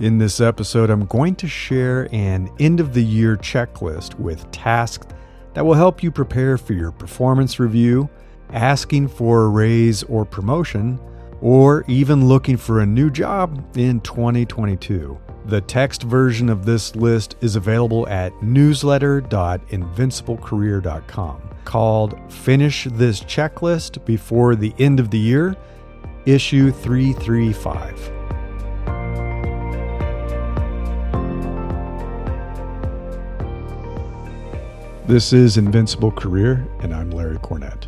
In this episode, I'm going to share an end-of-the-year checklist with tasks that will help you prepare for your performance review, asking for a raise or promotion, or even looking for a new job in 2022. The text version of this list is available at newsletter.invinciblecareer.com, called Finish This Checklist Before the End of the Year, Issue 335. This is Invincible Career, and I'm Larry Cornett.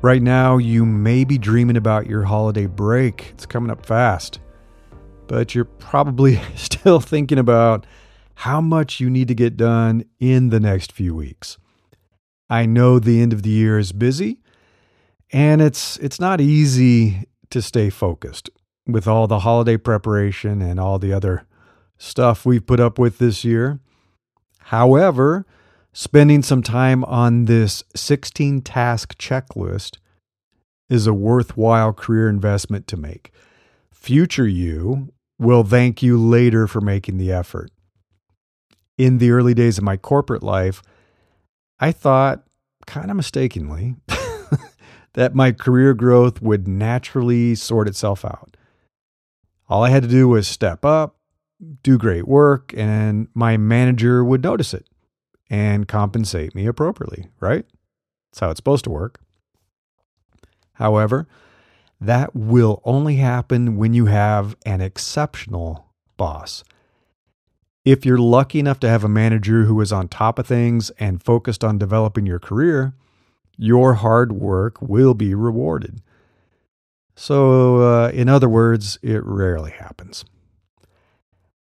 Right now, you may be dreaming about your holiday break. It's coming up fast. But you're probably still thinking about how much you need to get done in the next few weeks. I know the end of the year is busy, and it's not easy to stay focused with all the holiday preparation and all the other stuff we've put up with this year. However, spending some time on this 16-task checklist is a worthwhile career investment to make. Future you will thank you later for making the effort. In the early days of my corporate life, I thought, kind of mistakenly, that my career growth would naturally sort itself out. All I had to do was step up, do great work, and my manager would notice it and compensate me appropriately, right? That's how it's supposed to work. However, that will only happen when you have an exceptional boss. If you're lucky enough to have a manager who is on top of things and focused on developing your career, your hard work will be rewarded. So, in other words, it rarely happens.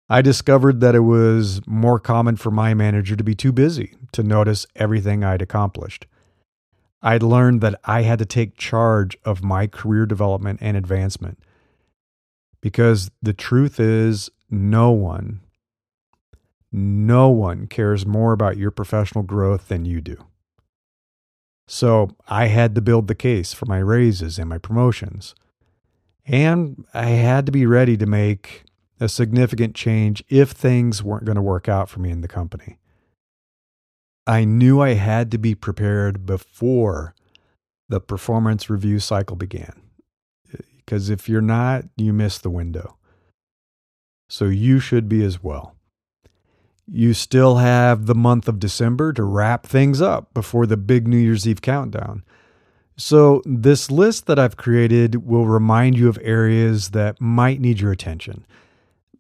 I discovered that it was more common for my manager to be too busy to notice everything I'd accomplished. I'd learned that I had to take charge of my career development and advancement, because the truth is no one cares more about your professional growth than you do. So I had to build the case for my raises and my promotions, and I had to be ready to make a significant change if things weren't going to work out for me in the company. I knew I had to be prepared before the performance review cycle began, because if you're not, you miss the window. So you should be as well. You still have the month of December to wrap things up before the big New Year's Eve countdown. So this list that I've created will remind you of areas that might need your attention.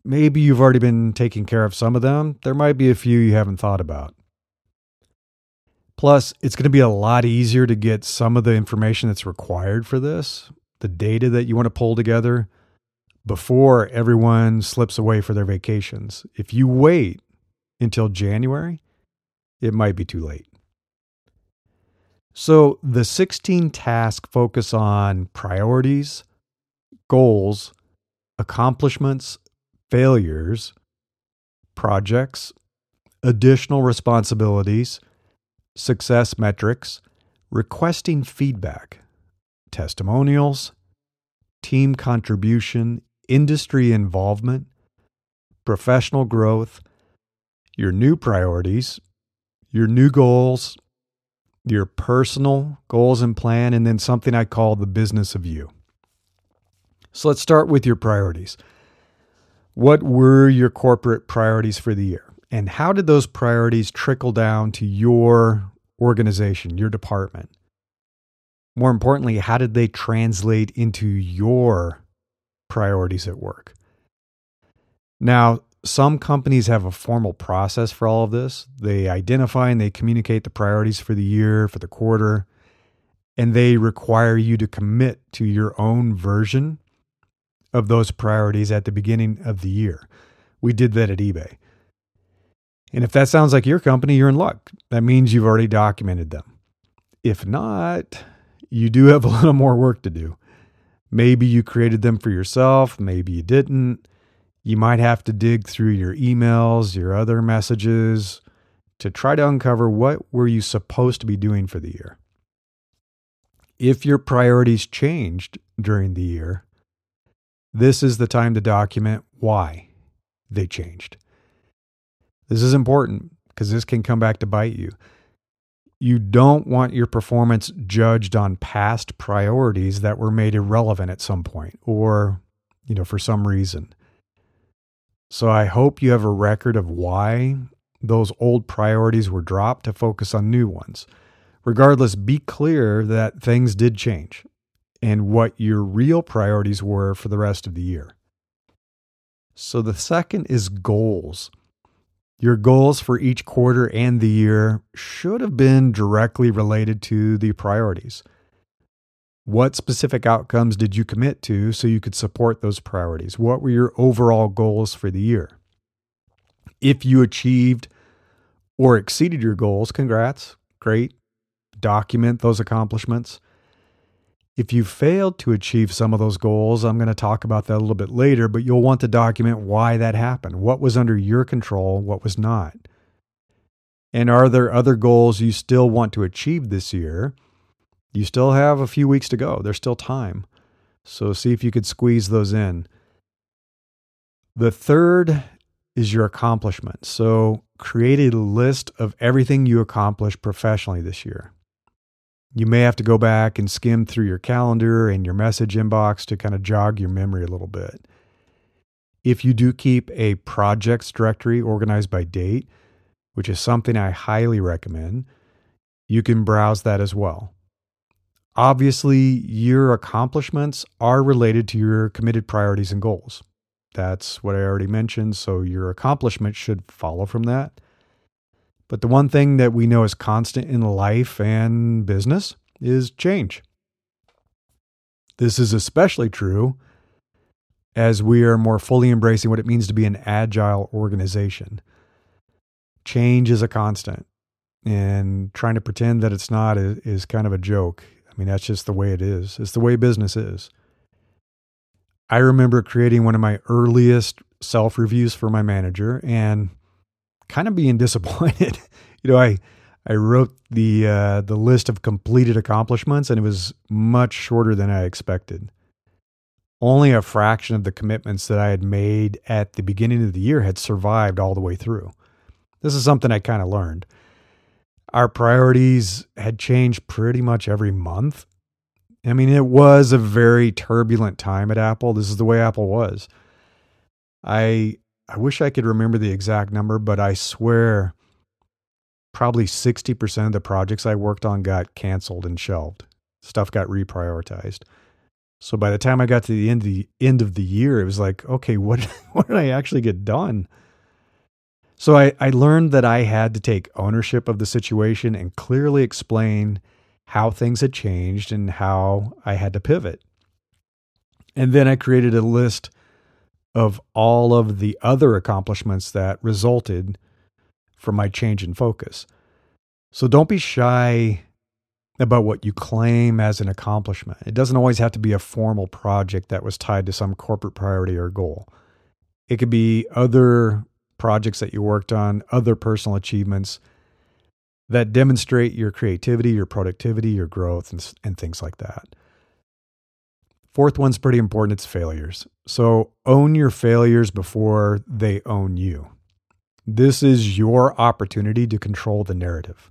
Maybe you've already been taking care of some of them. There might be a few you haven't thought about. Plus, it's going to be a lot easier to get some of the information that's required for this, the data that you want to pull together, before everyone slips away for their vacations. If you wait until January, it might be too late. So the 16 tasks focus on priorities, goals, accomplishments, failures, projects, additional responsibilities, success metrics, requesting feedback, testimonials, team contribution, industry involvement, professional growth, your new priorities, your new goals, your personal goals and plan, and then something I call the business of you. So let's start with your priorities. What were your corporate priorities for the year? And how did those priorities trickle down to your organization, your department? More importantly, how did they translate into your priorities at work? Now, some companies have a formal process for all of this. They identify and they communicate the priorities for the year, for the quarter, and they require you to commit to your own version of those priorities at the beginning of the year. We did that at eBay. And if that sounds like your company, you're in luck. That means you've already documented them. If not, you do have a little more work to do. Maybe you created them for yourself. Maybe you didn't. You might have to dig through your emails, your other messages, to try to uncover what were you supposed to be doing for the year. If your priorities changed during the year, This is the time to document why they changed. This is important because this can come back to bite you. You don't want your performance judged on past priorities that were made irrelevant at some point or, for some reason. So I hope you have a record of why those old priorities were dropped to focus on new ones. Regardless, be clear that things did change and what your real priorities were for the rest of the year. So the second is goals. Your goals for each quarter and the year should have been directly related to the priorities. What specific outcomes did you commit to so you could support those priorities? What were your overall goals for the year? If you achieved or exceeded your goals, congrats, great. Document those accomplishments. If you failed to achieve some of those goals, I'm going to talk about that a little bit later, but you'll want to document why that happened. What was under your control? What was not? And are there other goals you still want to achieve this year? You still have a few weeks to go. There's still time. So see if you could squeeze those in. The third is your accomplishments. So create a list of everything you accomplished professionally this year. You may have to go back and skim through your calendar and your message inbox to kind of jog your memory a little bit. If you do keep a projects directory organized by date, which is something I highly recommend, you can browse that as well. Obviously, your accomplishments are related to your committed priorities and goals. That's what I already mentioned, so your accomplishments should follow from that. But the one thing that we know is constant in life and business is change. This is especially true as we are more fully embracing what it means to be an agile organization. Change is a constant, and trying to pretend that it's not is kind of a joke. I mean, that's just the way it is. It's the way business is. I remember creating one of my earliest self-reviews for my manager and kind of being disappointed. I wrote the list of completed accomplishments, and it was much shorter than I expected. Only a fraction of the commitments that I had made at the beginning of the year had survived all the way through. This is something I kind of learned. Our priorities had changed pretty much every month. I mean, it was a very turbulent time at Apple. This is the way Apple was. I wish I could remember the exact number, but I swear probably 60% of the projects I worked on got canceled and shelved. Stuff got reprioritized. So by the time I got to the end of the year, it was like, okay, what did I actually get done? So I learned that I had to take ownership of the situation and clearly explain how things had changed and how I had to pivot. And then I created a list of all of the other accomplishments that resulted from my change in focus. So don't be shy about what you claim as an accomplishment. It doesn't always have to be a formal project that was tied to some corporate priority or goal. It could be other projects that you worked on, other personal achievements that demonstrate your creativity, your productivity, your growth, and things like that. Fourth one's pretty important. It's failures. So own your failures before they own you. This is your opportunity to control the narrative.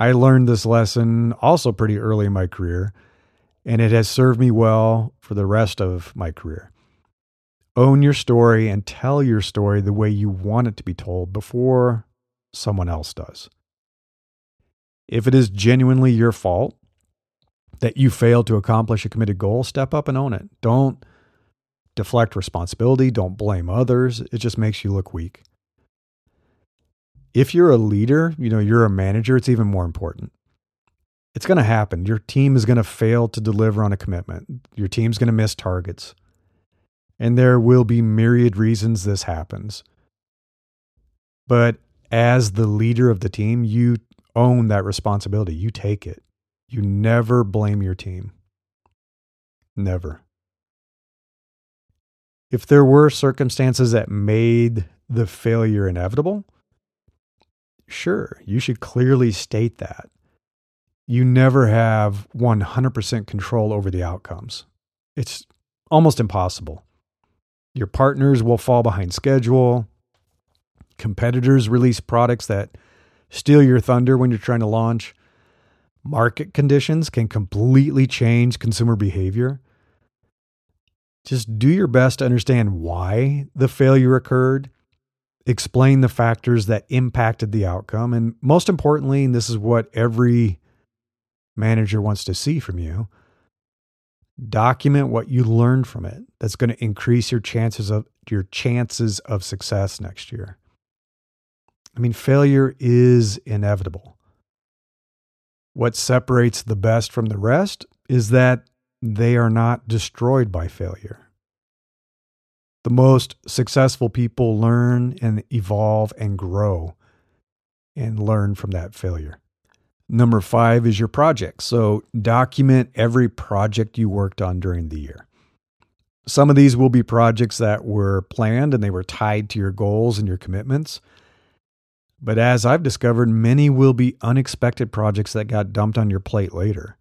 I learned this lesson also pretty early in my career, and it has served me well for the rest of my career. Own your story and tell your story the way you want it to be told before someone else does. If it is genuinely your fault that you failed to accomplish a committed goal, step up and own it. Don't deflect responsibility. Don't blame others. It just makes you look weak. If you're a leader, you're a manager, it's even more important. It's going to happen. Your team is going to fail to deliver on a commitment. Your team's going to miss targets. And there will be myriad reasons this happens. But as the leader of the team, you own that responsibility. You take it. You never blame your team. Never. If there were circumstances that made the failure inevitable, sure, you should clearly state that. You never have 100% control over the outcomes. It's almost impossible. Your partners will fall behind schedule. Competitors release products that steal your thunder when you're trying to launch. Market conditions can completely change consumer behavior. Just do your best to understand why the failure occurred, explain the factors that impacted the outcome, and most importantly, and this is what every manager wants to see from you, document what you learned from it. That's going to increase your chances of success next year. I mean, failure is inevitable. What separates the best from the rest is that they are not destroyed by failure. The most successful people learn and evolve and grow and learn from that failure. Number 5 is your projects. So document every project you worked on during the year. Some of these will be projects that were planned and they were tied to your goals and your commitments. But as I've discovered, many will be unexpected projects that got dumped on your plate later.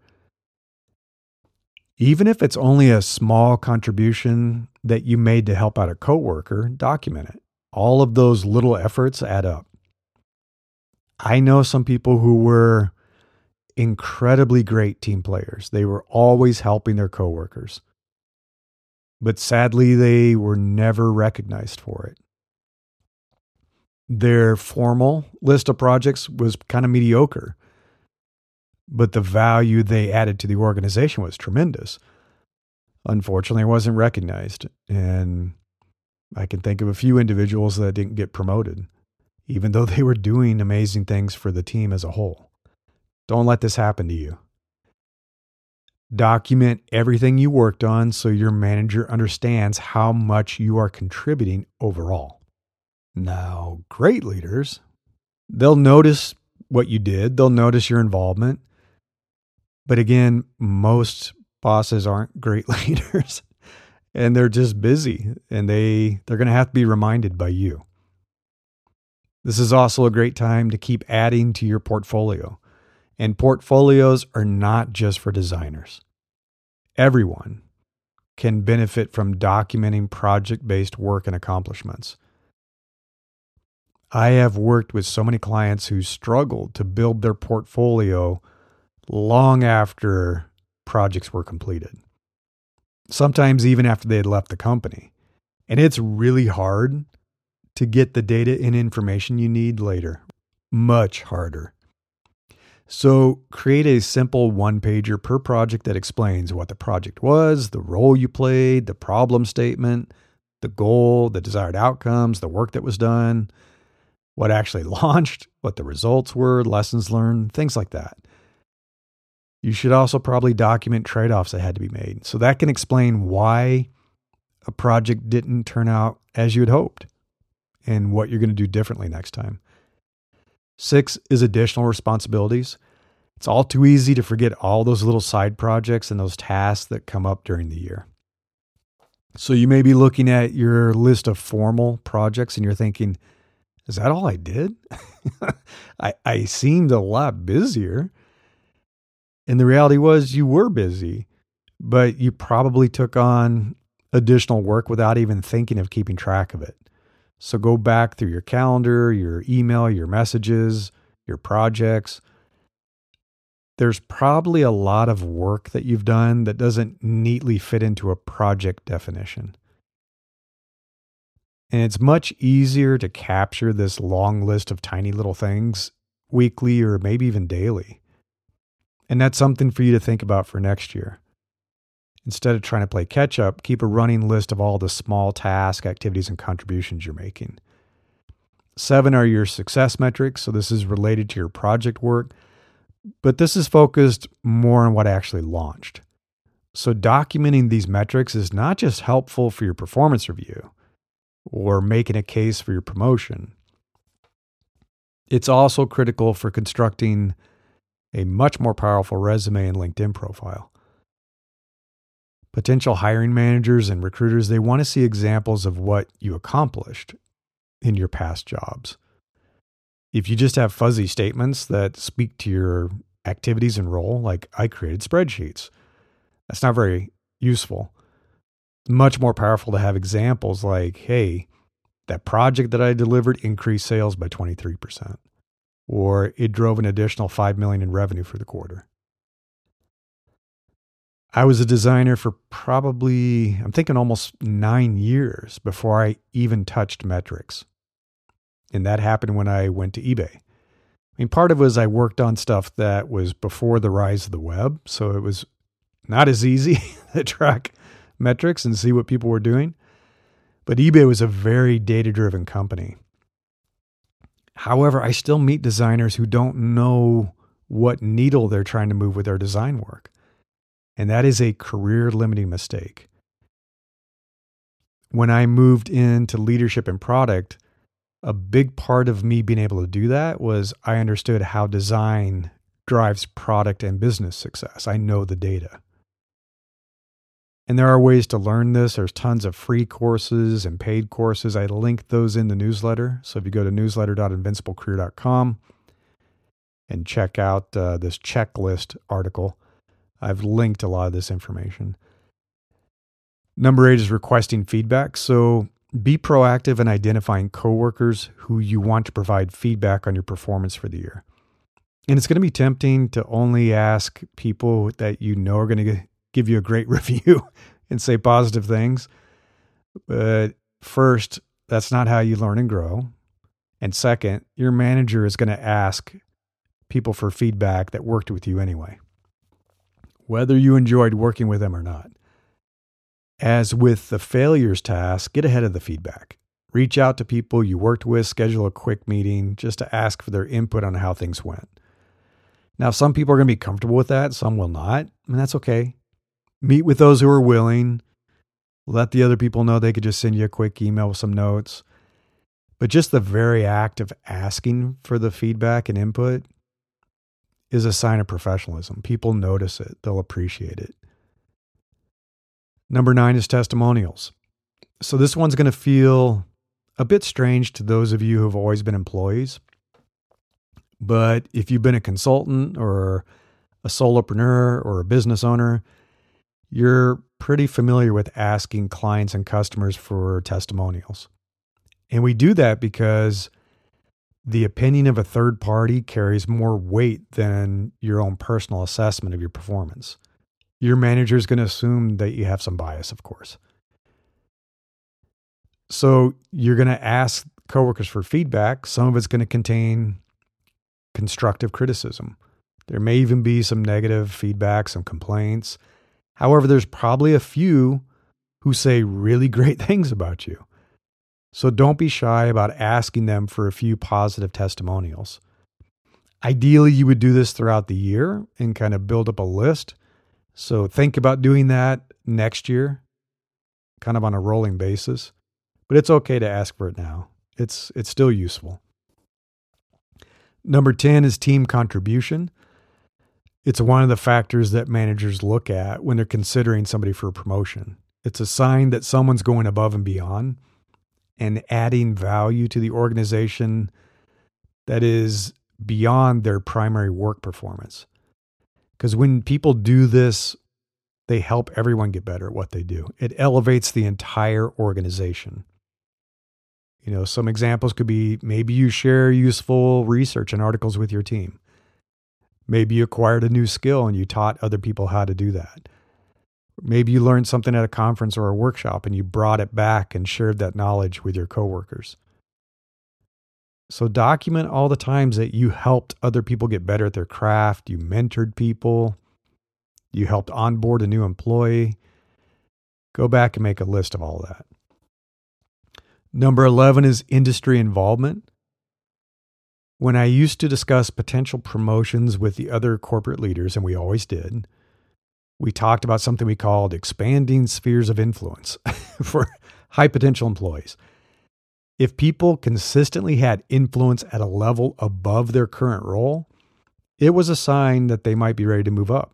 Even if it's only a small contribution that you made to help out a coworker, document it. All of those little efforts add up. I know some people who were incredibly great team players. They were always helping their coworkers. But sadly, they were never recognized for it. Their formal list of projects was kind of mediocre, but the value they added to the organization was tremendous. Unfortunately, it wasn't recognized, and I can think of a few individuals that didn't get promoted, even though they were doing amazing things for the team as a whole. Don't let this happen to you. Document everything you worked on so your manager understands how much you are contributing overall. Now, great leaders, they'll notice what you did. They'll notice your involvement. But again, most bosses aren't great leaders and they're just busy and they're going to have to be reminded by you. This is also a great time to keep adding to your portfolio. And portfolios are not just for designers. Everyone can benefit from documenting project-based work and accomplishments. I have worked with so many clients who struggled to build their portfolio long after projects were completed, sometimes even after they had left the company. And it's really hard to get the data and information you need later, much harder. So create a simple one-pager per project that explains what the project was, the role you played, the problem statement, the goal, the desired outcomes, the work that was done, what actually launched, what the results were, lessons learned, things like that. You should also probably document trade-offs that had to be made. So that can explain why a project didn't turn out as you had hoped and what you're going to do differently next time. 6 is additional responsibilities. It's all too easy to forget all those little side projects and those tasks that come up during the year. So you may be looking at your list of formal projects and you're thinking, is that all I did? I seemed a lot busier. And the reality was you were busy, but you probably took on additional work without even thinking of keeping track of it. So go back through your calendar, your email, your messages, your projects. There's probably a lot of work that you've done that doesn't neatly fit into a project definition. And it's much easier to capture this long list of tiny little things weekly or maybe even daily. And that's something for you to think about for next year. Instead of trying to play catch up, keep a running list of all the small task activities and contributions you're making. 7 are your success metrics. So this is related to your project work, but this is focused more on what actually launched. So documenting these metrics is not just helpful for your performance review or making a case for your promotion. It's also critical for constructing a much more powerful resume and LinkedIn profile. Potential hiring managers and recruiters, they want to see examples of what you accomplished in your past jobs. If you just have fuzzy statements that speak to your activities and role, like I created spreadsheets, that's not very useful. much more powerful to have examples like, hey, that project that I delivered increased sales by 23%, or it drove an additional $5 million in revenue for the quarter. I was a designer for probably, I'm thinking almost 9 years before I even touched metrics. And that happened when I went to eBay. I mean, part of it was I worked on stuff that was before the rise of the web. So it was not as easy to track metrics and see what people were doing. But eBay was a very data-driven company. However, I still meet designers who don't know what needle they're trying to move with their design work. And that is a career-limiting mistake. When I moved into leadership and product, a big part of me being able to do that was I understood how design drives product and business success. I know the data. And there are ways to learn this. There's tons of free courses and paid courses. I link those in the newsletter. So if you go to newsletter.invinciblecareer.com and check out this checklist article, I've linked a lot of this information. Number 8 is requesting feedback. So be proactive in identifying coworkers who you want to provide feedback on your performance for the year. And it's going to be tempting to only ask people that you know are going to give you a great review and say positive things. But first, that's not how you learn and grow. And second, your manager is going to ask people for feedback that worked with you anyway, whether you enjoyed working with them or not. As with the failures task, get ahead of the feedback. Reach out to people you worked with, schedule a quick meeting just to ask for their input on how things went. Now, some people are going to be comfortable with that. Some will not, and that's okay. Meet with those who are willing. Let the other people know they could just send you a quick email with some notes. But just the very act of asking for the feedback and input is a sign of professionalism. People notice it. They'll appreciate it. Number 9 is testimonials. So this one's going to feel a bit strange to those of you who have always been employees. But if you've been a consultant or a solopreneur or a business owner, you're pretty familiar with asking clients and customers for testimonials. And we do that because the opinion of a third party carries more weight than your own personal assessment of your performance. Your manager is going to assume that you have some bias, of course. So you're going to ask coworkers for feedback. Some of it's going to contain constructive criticism. There may even be some negative feedback, some complaints. However, there's probably a few who say really great things about you. So don't be shy about asking them for a few positive testimonials. Ideally, you would do this throughout the year and kind of build up a list. So think about doing that next year, kind of on a rolling basis. But it's okay to ask for it now. It's still useful. Number 10 is team contribution. It's one of the factors that managers look at when they're considering somebody for a promotion. It's a sign that someone's going above and beyond and adding value to the organization that is beyond their primary work performance. Because when people do this, they help everyone get better at what they do. It elevates the entire organization. You know, some examples could be maybe you share useful research and articles with your team. Maybe you acquired a new skill and you taught other people how to do that. Maybe you learned something at a conference or a workshop and you brought it back and shared that knowledge with your coworkers. So document all the times that you helped other people get better at their craft, you mentored people, you helped onboard a new employee. Go back and make a list of all that. Number 11 is industry involvement. When I used to discuss potential promotions with the other corporate leaders, and we always did, we talked about something we called expanding spheres of influence for high potential employees. If people consistently had influence at a level above their current role, it was a sign that they might be ready to move up.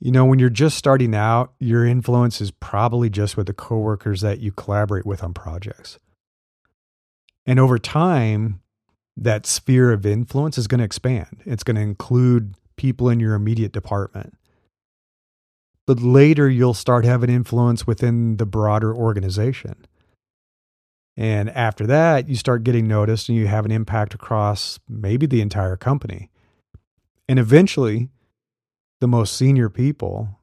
You know, when you're just starting out, your influence is probably just with the coworkers that you collaborate with on projects. And over time, that sphere of influence is going to expand. It's going to include people in your immediate department. but later you'll start having influence within the broader organization. And after that, you start getting noticed and you have an impact across maybe the entire company. And eventually, the most senior people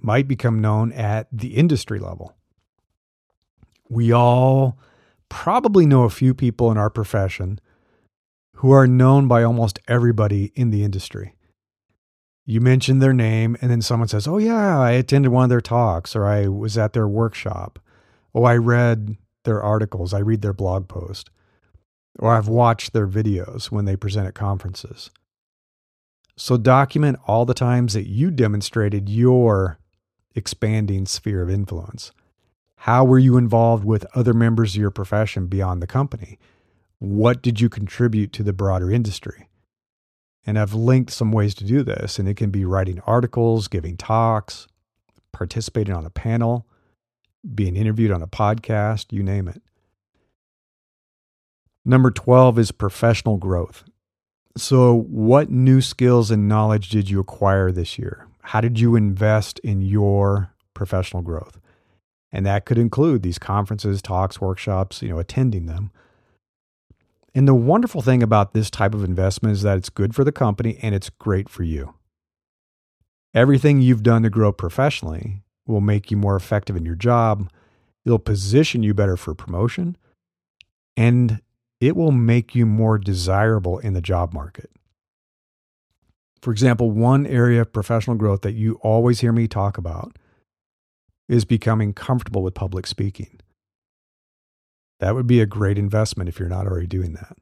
might become known at the industry level. We all probably know a few people in our profession who are known by almost everybody in the industry. You mention their name and then someone says, oh yeah, I attended one of their talks, or I was at their workshop, or I read their articles, I read their blog post, or I've watched their videos when they present at conferences. So document all the times that you demonstrated your expanding sphere of influence. How were you involved with other members of your profession beyond the company? What did you contribute to the broader industry? And I've linked some ways to do this, and it can be writing articles, giving talks, participating on a panel, being interviewed on a podcast, you name it. Number 12 is professional growth. So what new skills and knowledge did you acquire this year? How did you invest in your professional growth? And that could include these conferences, talks, workshops, attending them. And the wonderful thing about this type of investment is that it's good for the company and it's great for you. Everything you've done to grow professionally will make you more effective in your job. It'll position you better for promotion, and it will make you more desirable in the job market. For example, one area of professional growth that you always hear me talk about is becoming comfortable with public speaking. That would be a great investment if you're not already doing that.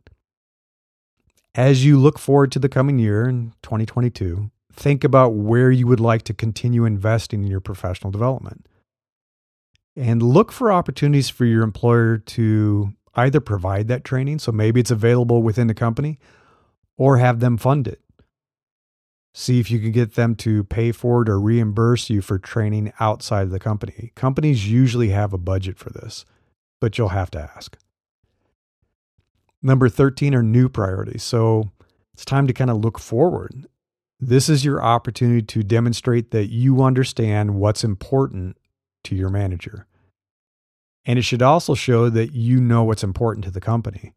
As you look forward to the coming year in 2022, think about where you would like to continue investing in your professional development. And look for opportunities for your employer to either provide that training, so maybe it's available within the company, or have them fund it. See if you can get them to pay for it or reimburse you for training outside of the company. Companies usually have a budget for this, but you'll have to ask. Number 13 are new priorities. So it's time to kind of look forward. This is your opportunity to demonstrate that you understand what's important to your manager. And it should also show that you know what's important to the company.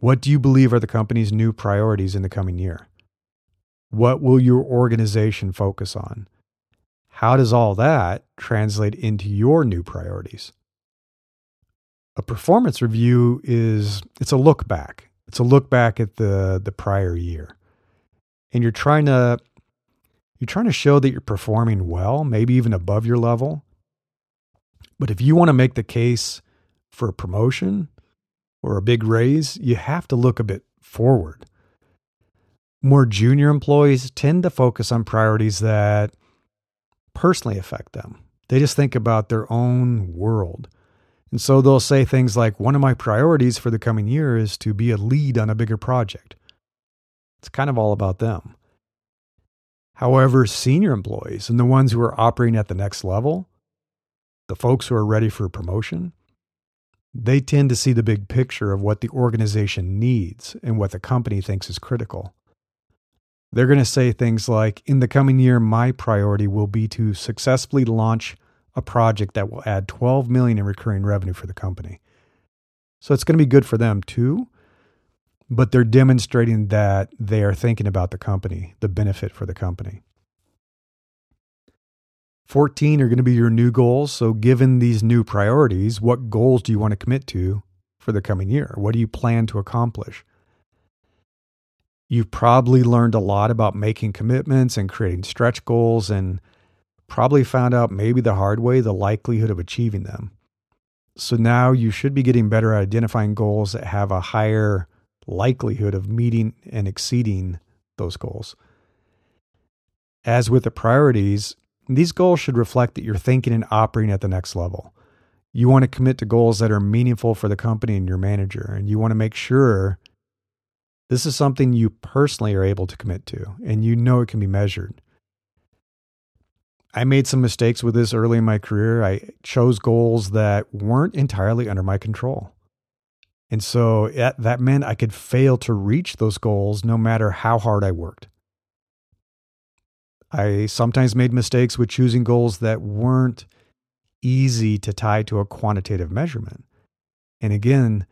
What do you believe are the company's new priorities in the coming year? What will your organization focus on? How does all that translate into your new priorities? A performance review it's a look back. It's a look back at the prior year. And you're trying to show that you're performing well, maybe even above your level. But if you want to make the case for a promotion or a big raise, you have to look a bit forward. More junior employees tend to focus on priorities that personally affect them. They just think about their own world. And so they'll say things like, one of my priorities for the coming year is to be a lead on a bigger project. It's kind of all about them. However, senior employees and the ones who are operating at the next level, the folks who are ready for promotion, they tend to see the big picture of what the organization needs and what the company thinks is critical. They're going to say things like, in the coming year, my priority will be to successfully launch a project that will add $12 million in recurring revenue for the company. So it's going to be good for them too, but they're demonstrating that they are thinking about the company, the benefit for the company. 14 are going to be your new goals. So given these new priorities, what goals do you want to commit to for the coming year? What do you plan to accomplish? You've probably learned a lot about making commitments and creating stretch goals, and probably found out maybe the hard way the likelihood of achieving them. So now you should be getting better at identifying goals that have a higher likelihood of meeting and exceeding those goals. As with the priorities, these goals should reflect that you're thinking and operating at the next level. You want to commit to goals that are meaningful for the company and your manager, and you want to make sure this is something you personally are able to commit to, and it can be measured. I made some mistakes with this early in my career. I chose goals that weren't entirely under my control. And so that meant I could fail to reach those goals no matter how hard I worked. I sometimes made mistakes with choosing goals that weren't easy to tie to a quantitative measurement. And again,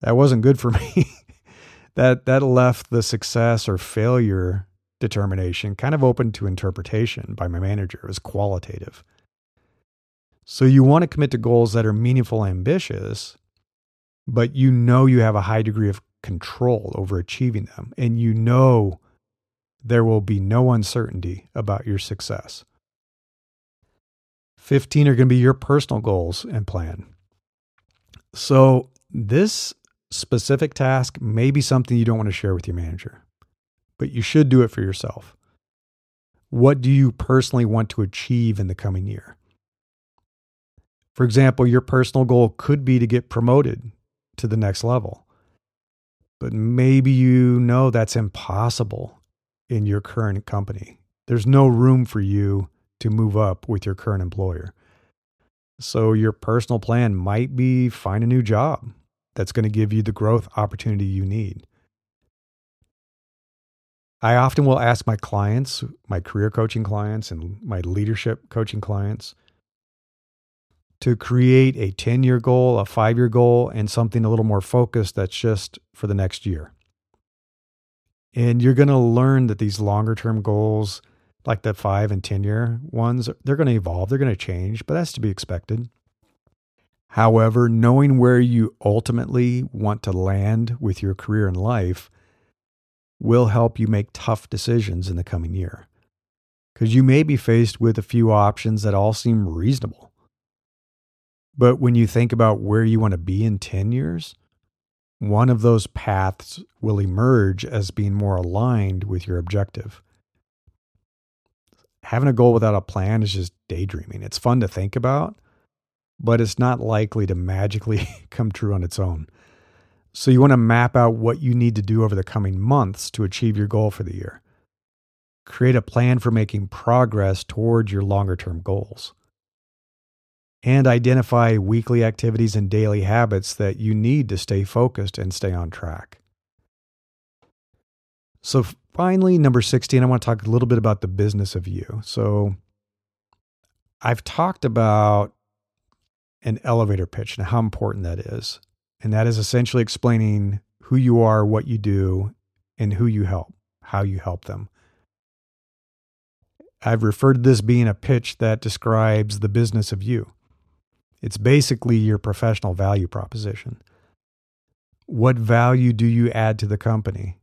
that wasn't good for me. That left the success or failure determination kind of open to interpretation by my manager. It was qualitative. So you want to commit to goals that are meaningful and ambitious, but you know you have a high degree of control over achieving them, and you know there will be no uncertainty about your success. 15 are going to be your personal goals and plan. So this specific task may be something you don't want to share with your manager, but you should do it for yourself. What do you personally want to achieve in the coming year? For example, your personal goal could be to get promoted to the next level, but maybe you know that's impossible in your current company. There's no room for you to move up with your current employer. So your personal plan might be find a new job that's going to give you the growth opportunity you need. I often will ask my clients, my career coaching clients and my leadership coaching clients, to create a 10-year goal, a 5-year goal, and something a little more focused that's just for the next year. And you're going to learn that these longer-term goals, like the 5 and 10-year ones, they're going to evolve, they're going to change, but that's to be expected. However, knowing where you ultimately want to land with your career and life will help you make tough decisions in the coming year, because you may be faced with a few options that all seem reasonable. But when you think about where you want to be in 10 years, one of those paths will emerge as being more aligned with your objective. Having a goal without a plan is just daydreaming. It's fun to think about, but it's not likely to magically come true on its own. So you want to map out what you need to do over the coming months to achieve your goal for the year. Create a plan for making progress towards your longer-term goals. And identify weekly activities and daily habits that you need to stay focused and stay on track. So finally, number 16, I want to talk a little bit about the business of you. So I've talked about an elevator pitch and how important that is. And that is essentially explaining who you are, what you do, and who you help, how you help them. I've referred to this being a pitch that describes the business of you. It's basically your professional value proposition. What value do you add to the company?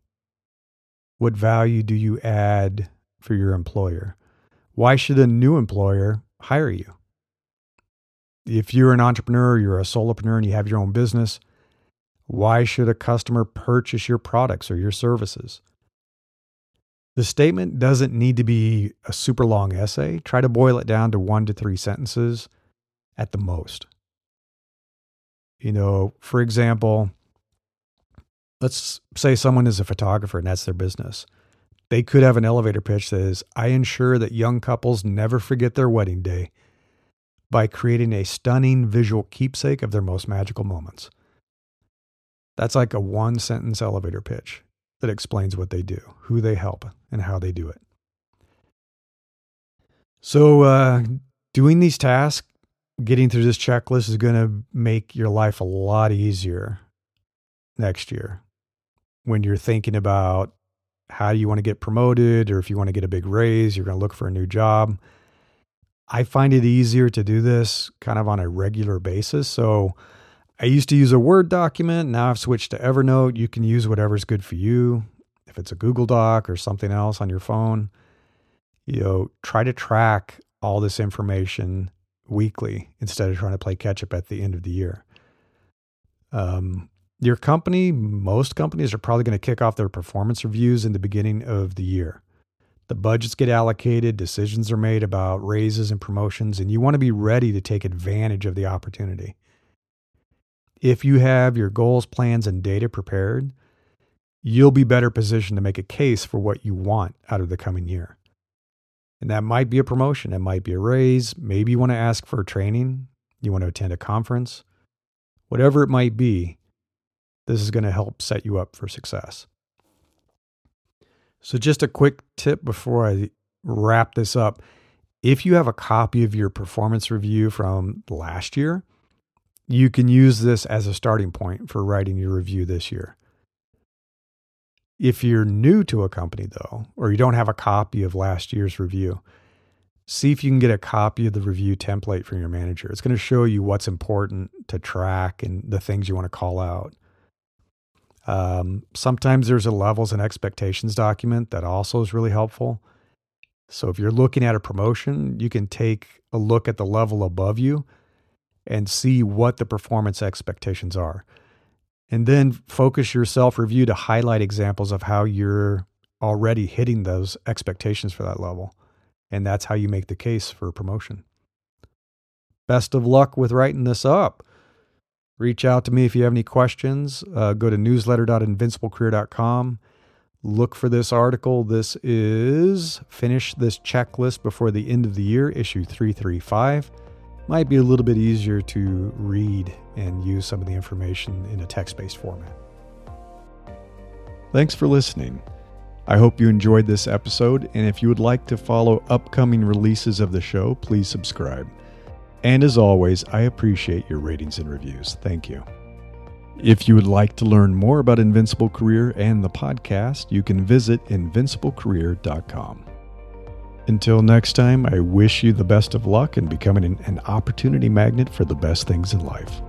What value do you add for your employer? Why should a new employer hire you? If you're an entrepreneur, you're a solopreneur, and you have your own business, why should a customer purchase your products or your services? The statement doesn't need to be a super long essay. Try to boil it down to 1 to 3 sentences at the most. You know, for example, let's say someone is a photographer and that's their business. They could have an elevator pitch that is, I ensure that young couples never forget their wedding day by creating a stunning visual keepsake of their most magical moments. That's like a 1-sentence elevator pitch that explains what they do, who they help, and how they do it. So doing these tasks, getting through this checklist is going to make your life a lot easier next year when you're thinking about how you want to get promoted, or if you want to get a big raise, you're going to look for a new job. I find it easier to do this kind of on a regular basis. So I used to use a Word document. Now I've switched to Evernote. You can use whatever's good for you. If it's a Google Doc or something else on your phone, you know, try to track all this information weekly instead of trying to play catch up at the end of the year. Your company, most companies are probably going to kick off their performance reviews in the beginning of the year. The budgets get allocated, decisions are made about raises and promotions, and you want to be ready to take advantage of the opportunity. If you have your goals, plans, and data prepared, you'll be better positioned to make a case for what you want out of the coming year. And that might be a promotion, it might be a raise, maybe you want to ask for training, you want to attend a conference, whatever it might be. This is going to help set you up for success. So just a quick tip before I wrap this up. If you have a copy of your performance review from last year, you can use this as a starting point for writing your review this year. If you're new to a company, though, or you don't have a copy of last year's review, see if you can get a copy of the review template from your manager. It's going to show you what's important to track and the things you want to call out. Sometimes there's a levels and expectations document that also is really helpful. So if you're looking at a promotion, you can take a look at the level above you and see what the performance expectations are. And then focus your self-review to highlight examples of how you're already hitting those expectations for that level. And that's how you make the case for a promotion. Best of luck with writing this up. Reach out to me if you have any questions. Go to newsletter.invinciblecareer.com. Look for this article. This is Finish This Checklist Before the End of the Year, issue 335. Might be a little bit easier to read and use some of the information in a text-based format. Thanks for listening. I hope you enjoyed this episode, and if you would like to follow upcoming releases of the show, please subscribe. And as always, I appreciate your ratings and reviews. Thank you. If you would like to learn more about Invincible Career and the podcast, you can visit invinciblecareer.com. Until next time, I wish you the best of luck in becoming an opportunity magnet for the best things in life.